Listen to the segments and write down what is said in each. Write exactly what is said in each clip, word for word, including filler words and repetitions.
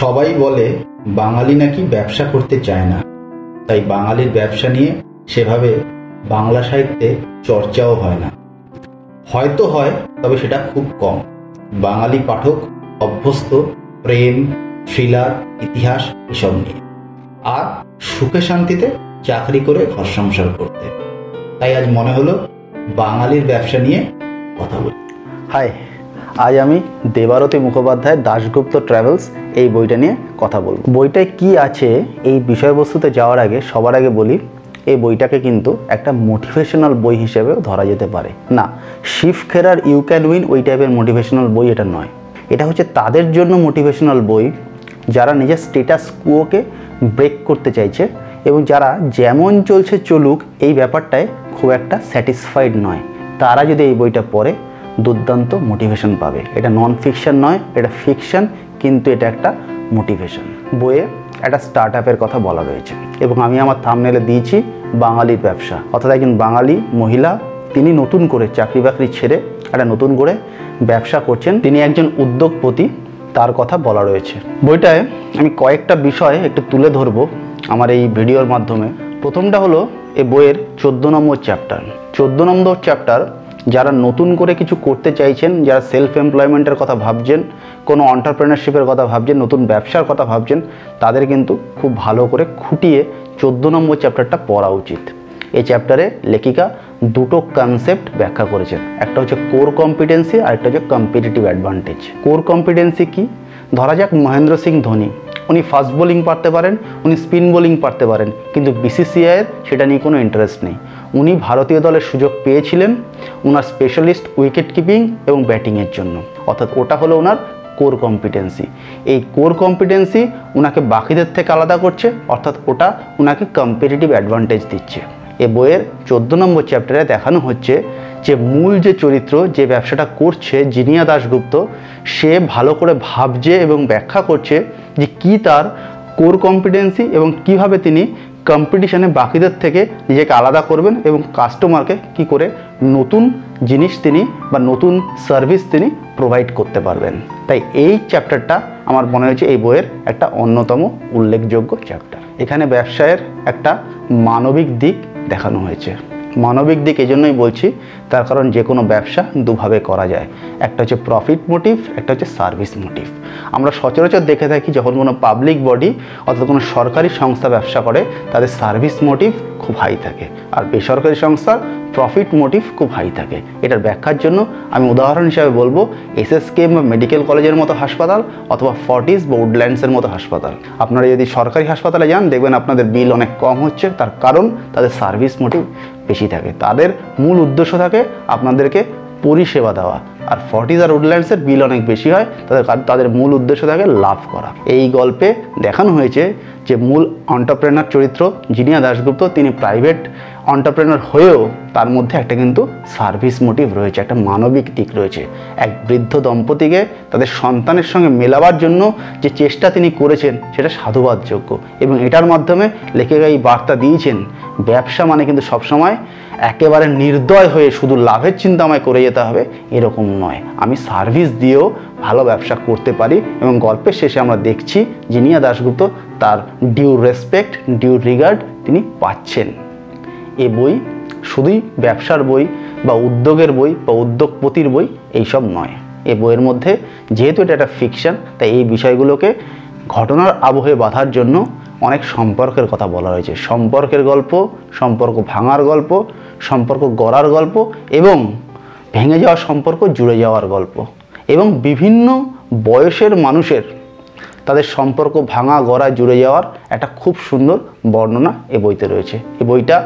সবাই বলে বাঙালি নাকি ব্যবসা করতে চায় না, তাই বাঙালির ব্যবসা নিয়ে সেভাবে বাংলা সাহিত্যে চর্চাও হয় না। হয়তো হয়, তবে সেটা খুব কম। বাঙালি পাঠক অভ্যস্ত প্রেম, থ্রিলার, ইতিহাস এসব নিয়ে, আর সুখে শান্তিতে চাকরি করে ঘর সংসার করতে। তাই আজ মনে হলো বাঙালির ব্যবসা নিয়ে কথা বলি। হাই, আজ আমি দেবারতী মুখোপাধ্যায়ের দাসগুপ্ত ট্রাভেলস এই বইটা নিয়ে কথা বলব। বইটায় কি আছে এই বিষয়বস্তুতে যাওয়ার আগে সবার আগে বলি, এই বইটাকে কিন্তু একটা মোটিভেশনাল বই হিসেবেও ধরা যেতে পারে না। শিব খেরার ইউ ক্যান উইন ওই টাইপের মোটিভেশনাল বই এটা নয়। এটা হচ্ছে তাদের জন্য মোটিভেশনাল বই যারা নিজের স্ট্যাটাস কোয়োকে ব্রেক করতে চাইছে এবং যারা যেমন চলছে চলুক এই ব্যাপারটায় খুব একটা স্যাটিসফাইড নয়। তারা যদি এই বইটা পড়ে দুর্দান্ত মোটিভেশন পাবে। এটা নন ফিকশন নয়, এটা ফিকশন, কিন্তু এটা একটা মোটিভেশন। বইয়ে একটা স্টার্ট আপের কথা বলা রয়েছে এবং আমি আমার থাম্বনেলে দিয়েছি বাঙালির ব্যবসা, অর্থাৎ একজন বাঙালি মহিলা তিনি নতুন করে চাকরি বাকরি ছেড়ে একটা নতুন করে ব্যবসা করছেন, তিনি একজন উদ্যোগপতি, তার কথা বলা রয়েছে। বইটায় আমি কয়েকটা বিষয় একটু তুলে ধরবো আমার এই ভিডিওর মাধ্যমে। প্রথমটা হলো এই বইয়ের চোদ্দো নম্বর চ্যাপ্টার। চোদ্দো নম্বর চ্যাপ্টার যারা নতুন করে কিছু করতে চাইছেন, যারা সেলফ এমপ্লয়মেন্টের কথা ভাবছেন, কোনো অন্টারপ্রেনারশিপের কথা ভাবছেন, নতুন ব্যবসার কথা ভাবছেন, তাদের কিন্তু খুব ভালো করে খুঁটিয়ে চোদ্দো নম্বর চ্যাপ্টারটা পড়া উচিত। এই চ্যাপ্টারে লেখিকা দুটো কনসেপ্ট ব্যাখ্যা করেছেন, একটা হচ্ছে কোর কম্পিটেন্সি আর একটা হচ্ছে কম্পিটিটিভ অ্যাডভান্টেজ। কোর কম্পিটেন্সি কি? ধরা যাক মহেন্দ্র সিং ধোনি, উনি ফাস্ট বোলিং পারতে পারেন, উনি স্পিন বোলিং পারতে পারেন, কিন্তু বিসিসিআইয়ের সেটা নিয়ে কোনো ইন্টারেস্ট নেই। উনি ভারতীয় দলের সুযোগ পেয়েছিলেন ওনার স্পেশালিস্ট উইকেট কিপিং এবং ব্যাটিংয়ের জন্য, অর্থাৎ ওটা হলো ওনার কোর কম্পিটেন্সি। এই কোর কম্পিটেন্সি ওনাকে বাকিদের থেকে আলাদা করছে, অর্থাৎ ওটা ওনাকে কম্পিটিটিভ অ্যাডভান্টেজ দিচ্ছে। এ বইয়ের চোদ্দো নম্বর চ্যাপ্টারে দেখানো হচ্ছে যে মূল যে চরিত্র, যে ব্যবসাটা করছে জিনিয়া দাশগুপ্ত, সে ভালো করে ভাবছে এবং ব্যাখ্যা করছে যে কি তার কোর কম্পিটেন্সি এবং কিভাবে তিনি কম্পিটিশানে বাকিদের থেকে নিজেকে আলাদা করবেন এবং কাস্টমারকে কি করে নতুন জিনিস তিনি বা নতুন সার্ভিস তিনি প্রোভাইড করতে পারবেন। তাই এই চ্যাপ্টারটা আমার মনে হয়েছে এই বইয়ের একটা অন্যতম উল্লেখযোগ্য চ্যাপ্টার। এখানে ব্যবসায়ের একটা মানবিক দিক দেখানো হয়েছে। মানবিক দিক এই জন্যই বলছি, তার কারণ যে কোনো ব্যবসা দুভাবে করা যায়, একটা হচ্ছে প্রফিট মোটিভ, একটা হচ্ছে সার্ভিস মোটিভ। আমরা সচরাচর দেখে থাকি যখন কোনো পাবলিক বডি অর্থাৎ কোনো সরকারি সংস্থা ব্যবসা করে তাদের সার্ভিস মোটিভ খুব হাই থাকে, আর বেসরকারি সংস্থার প্রফিট মোটিভ খুব হাই থাকে। এটার ব্যাখ্যার জন্য আমি উদাহরণ হিসাবে বলবো এস এস কেএম বা মেডিকেল কলেজের মতো হাসপাতাল অথবা ফর্টিস বা উডল্যান্ডসের মতো হাসপাতাল। আপনারা যদি সরকারি হাসপাতালে যান দেখবেন আপনাদের বিল অনেক কম হচ্ছে, তার কারণ তাদের সার্ভিস মোটিভ বেশি থাকে। তাদের মূল উদ্দেশ্য থাকে আপনাদেরকে পরিষেবা দেওয়া, আর ফর্টিস আর উডল্যান্ডসের বিল অনেক বেশি হয়, তাদের তাদের মূল উদ্দেশ্য থাকে লাভ করা। এই গল্পে দেখানো হয়েছে যে মূল অন্টারপ্রেনার চরিত্র জিনিয়া দাশগুপ্ত, তিনি প্রাইভেট অন্টারপ্রেনার হয়েও তার মধ্যে একটা কিন্তু সার্ভিস মোটিভ রয়েছে, একটা মানবিক দিক রয়েছে। এক বৃদ্ধ দম্পতিকে তাদের সন্তানের সঙ্গে মেলাবার জন্য যে চেষ্টা তিনি করেছেন সেটা সাধুবাদযোগ্য, এবং এটার মাধ্যমে লেখিকা এই বার্তা দিয়েছেন ব্যবসা মানে কিন্তু সবসময় একেবারে নির্দয় হয়ে শুধু লাভের চিন্তা আমায় করে যেতে হবে এরকম নয়, আমি সার্ভিস দিয়েও ভালো ব্যবসা করতে পারি। এবং গল্পের শেষে আমরা দেখছি জিনিয়া দাশগুপ্ত তার ডিউ রেসপেক্ট, ডিউ রিগার্ড তিনি পাচ্ছেন। এ বই শুধুই ব্যবসার বই বা উদ্যোগের বই বা উদ্যোগপতির বই এইসব নয়। এ বইয়ের মধ্যে যেহেতু এটা একটা ফিকশান, তাই এই বিষয়গুলোকে ঘটনার আবহে বাঁধার জন্য অনেক সম্পর্কের কথা বলা হয়েছে। সম্পর্কের গল্প, সম্পর্ক ভাঙার গল্প, সম্পর্ক গড়ার গল্প এবং ভেঙে যাওয়ার সম্পর্ক, জুড়ে যাওয়ার গল্প, এবং বিভিন্ন বয়সের মানুষের তাদের সম্পর্ক ভাঙা, গড়া, জুড়ে যাওয়ার একটা খুব সুন্দর বর্ণনা এ বইতে রয়েছে। এই বইটা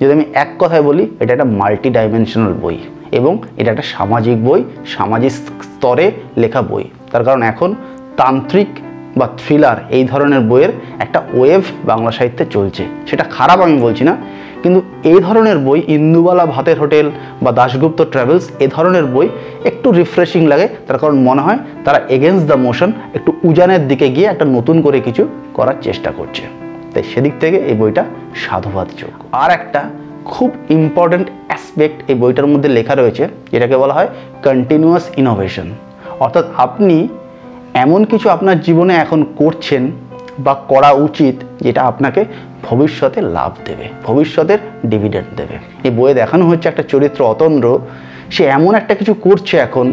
যদি আমি এক কথায় বলি, এটা একটা মাল্টি ডাইমেনশনাল বই এবং এটা একটা সামাজিক বই, সামাজিক স্তরে লেখা বই। তার কারণ এখন তান্ত্রিক বা থ্রিলার এই ধরনের বইয়ের একটা ওয়েভ বাংলা সাহিত্যে চলছে। সেটা খারাপ আমি বলছি না, কিন্তু এই ধরনের বই ইন্দুবালা ভাতের হোটেল বা দাশগুপ্ত ট্রাভেলস এ ধরনের বই একটু রিফ্রেশিং লাগে। তার কারণ মনে হয় তারা এগেনস্ট দ্য মোশন, একটু উজানের দিকে গিয়ে একটা নতুন করে কিছু করার চেষ্টা করছে। তাই সেদিক থেকে এই বইটা সাধুবাদযোগ্য। আর একটা খুব ইম্পর্ট্যান্ট অ্যাসপেক্ট এই বইটার মধ্যে লেখা রয়েছে, যেটাকে বলা হয় কন্টিনিউয়াস ইনোভেশন, অর্থাৎ আপনি এমন কিছু আপনার জীবনে এখন করছেন বা করা উচিত যেটা আপনাকে ভবিষ্যতে লাভ দেবে, ভবিষ্যতের ডিভিডেন্ড দেবে। এই বইয়ে দেখানো হচ্ছে একটা চরিত্র অতন্দ্র, সে এমন একটা কিছু করছে এখন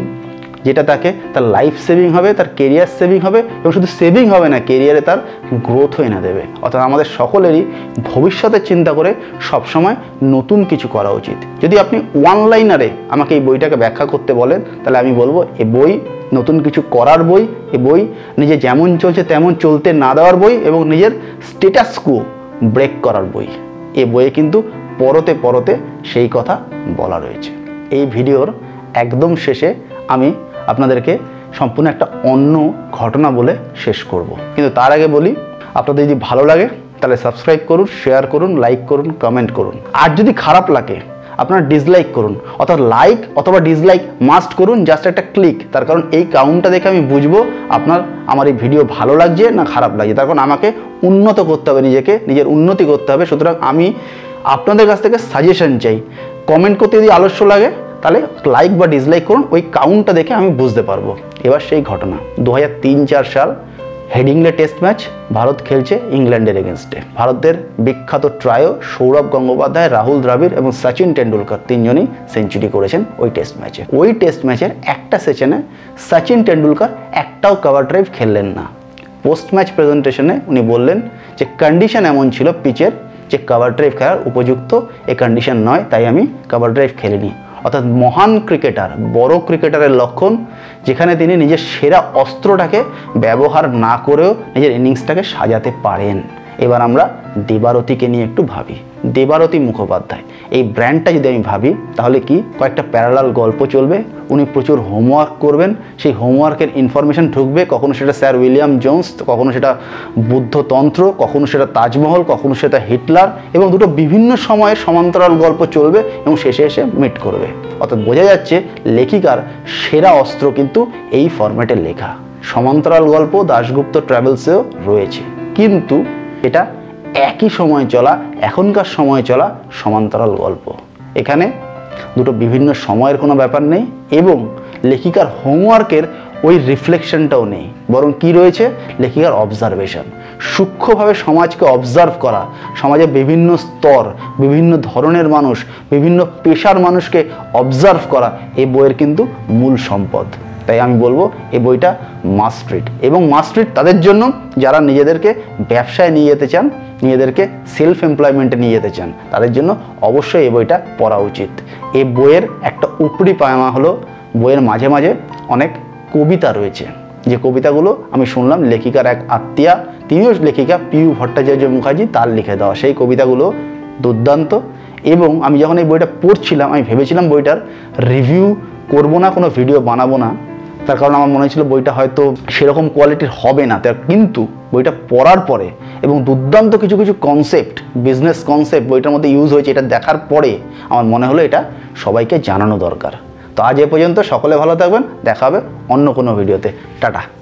যেটা তাকে তার লাইফ সেভিং হবে, তার কেরিয়ার সেভিং হবে, এবং শুধু সেভিং হবে না, কেরিয়ারে তার গ্রোথ হয়ে না দেবে। অর্থাৎ আমাদের সকলেরই ভবিষ্যতের চিন্তা করে সবসময় নতুন কিছু করা উচিত। যদি আপনি ওয়ানলাইনারে আমাকে এই বইটাকে ব্যাখ্যা করতে বলেন তাহলে আমি বলবো এ বই নতুন কিছু করার বই, এ বই নিজে যেমন চলছে তেমন চলতে না দেওয়ার বই এবং নিজের স্ট্যাটাস কো ব্রেক করার বই। এ বইয়ে কিন্তু পরতে পরতে সেই কথা বলা রয়েছে। এই ভিডিওর একদম শেষে আমি আপনাদেরকে সম্পূর্ণ একটা অন্য ঘটনা বলে শেষ করব। কিন্তু তার আগে বলি, আপনাদের যদি ভালো লাগে তাহলে সাবস্ক্রাইব করুন, শেয়ার করুন, লাইক করুন, কমেন্ট করুন। আর যদি খারাপ লাগে আপনারা ডিসলাইক করুন, অর্থাৎ লাইক অথবা ডিসলাইক মাস্ট করুন, জাস্ট একটা ক্লিক। তার কারণ এই কাউন্টটা দেখে আমি বুঝবো আপনার আমার এই ভিডিও ভালো লাগছে না খারাপ লাগছে। তার কারণ আমাকে উন্নত করতে হবে, নিজেকে নিজের উন্নতি করতে হবে। সুতরাং আমি আপনাদের কাছ থেকে সাজেশন চাই। কমেন্ট করতে যদি আলস্য লাগে তাহলে লাইক বা ডিসলাইক করুন, ওই কাউন্টটা দেখে আমি বুঝতে পারবো। এবার সেই ঘটনা, দু হাজার তিন চার সাল হেডিংলে টেস্ট ম্যাচ, ভারত খেলছে ইংল্যান্ডের এগেনস্টে। ভারতের বিখ্যাত ট্রায়ো সৌরভ গঙ্গোপাধ্যায়, রাহুল দ্রাবিড় এবং সচিন টেন্ডুলকার তিনজনই সেঞ্চুরি করেছেন ওই টেস্ট ম্যাচে। ওই টেস্ট ম্যাচের একটা সেশনে সচিন টেন্ডুলকার একটাও কভার ড্রাইভ খেললেন না। পোস্ট ম্যাচ প্রেজেন্টেশনে উনি বললেন যে কন্ডিশন এমন ছিল পিচের যে কভার ড্রাইভ খেলার উপযুক্ত এ কন্ডিশন নয়, তাই আমি কভার ড্রাইভ খেলিনি। অর্থাৎ মহান ক্রিকেটার, বড় ক্রিকেটারের লক্ষণ যেখানে তিনি নিজের সেরা অস্ত্রটাকে ব্যবহার না করেও নিজের ইনিংসটাকে সাজাতে পারেন। এবার আমরা দেবারতিকে নিয়ে একটু ভাবি। দেবারতি মুখোপাধ্যায় এই ব্র্যান্ডটা যদি আমি ভাবি তাহলে কি কয়েকটা প্যারালাল গল্প চলবে। উনি প্রচুর হোমওয়ার্ক করবেন, সেই হোমওয়ার্কের ইনফরমেশান ঢুকবে। কখনো সেটা স্যার উইলিয়াম জোন্স, কখনো সেটা বুদ্ধতন্ত্র, কখনো সেটা তাজমহল, কখনো সেটা হিটলার, এবং দুটো বিভিন্ন সময়ে সমান্তরাল গল্প চলবে এবং শেষে এসে মিট করবে। অর্থাৎ বোঝা যাচ্ছে লেখিকার সেরা অস্ত্র কিন্তু এই ফরম্যাটে লেখা। সমান্তরাল গল্প দাশগুপ্ত ট্রাভেলসেও রয়েছে, কিন্তু এটা একই সময় চলা, এখনকার সময় চলা সমান্তরাল গল্প। এখানে দুটো বিভিন্ন সময়ের কোনো ব্যাপার নেই এবং লেখিকার হোমওয়ার্কের ওই রিফ্লেকশনটাও নেই, বরং কি রয়েছে লেখিকার অবজারভেশন। সূক্ষ্মভাবে সমাজকে অবজার্ভ করা, সমাজে বিভিন্ন স্তর, বিভিন্ন ধরনের মানুষ, বিভিন্ন পেশার মানুষকে অবজার্ভ করা এই বইয়ের কিন্তু মূল সম্পদ। তাই আমি বলবো এই বইটা মাস্ট রিড, এবং মাস্ট রিড তাদের জন্য যারা নিজেদেরকে ব্যবসায় নিয়ে যেতে চান, নিজেদেরকে সেলফ এমপ্লয়মেন্টে নিয়ে যেতে চান, তাদের জন্য অবশ্যই এই বইটা পড়া উচিত। এই বইয়ের একটা উপরি পায়মা হলো বইয়ের মাঝে মাঝে অনেক কবিতা রয়েছে, যে কবিতাগুলো আমি শুনলাম লেখিকার এক আত্মীয়া, তিনিও লেখিকা পিউ ভট্টাচার্য মুখার্জি, তার লিখে দেওয়া। সেই কবিতাগুলো দুর্দান্ত, এবং আমি যখন এই বইটা পড়ছিলাম আমি ভেবেছিলাম বইটার রিভিউ করবো না, কোনো ভিডিও বানাবো না। তার কারণ আমার মনে হয়েছিল বইটা হয়তো সেরকম কোয়ালিটির হবে না। তার কিন্তু বইটা পড়ার পরে এবং দুর্দান্ত কিছু কিছু কনসেপ্ট, বিজনেস কনসেপ্ট বইটার মধ্যে ইউজ হয়েছে, এটা দেখার পরে আমার মনে হলো এটা সবাইকে জানানো দরকার। তো আজ এ পর্যন্ত, সকলে ভালো থাকবেন, দেখা হবে অন্য কোনো ভিডিওতে। টাটা।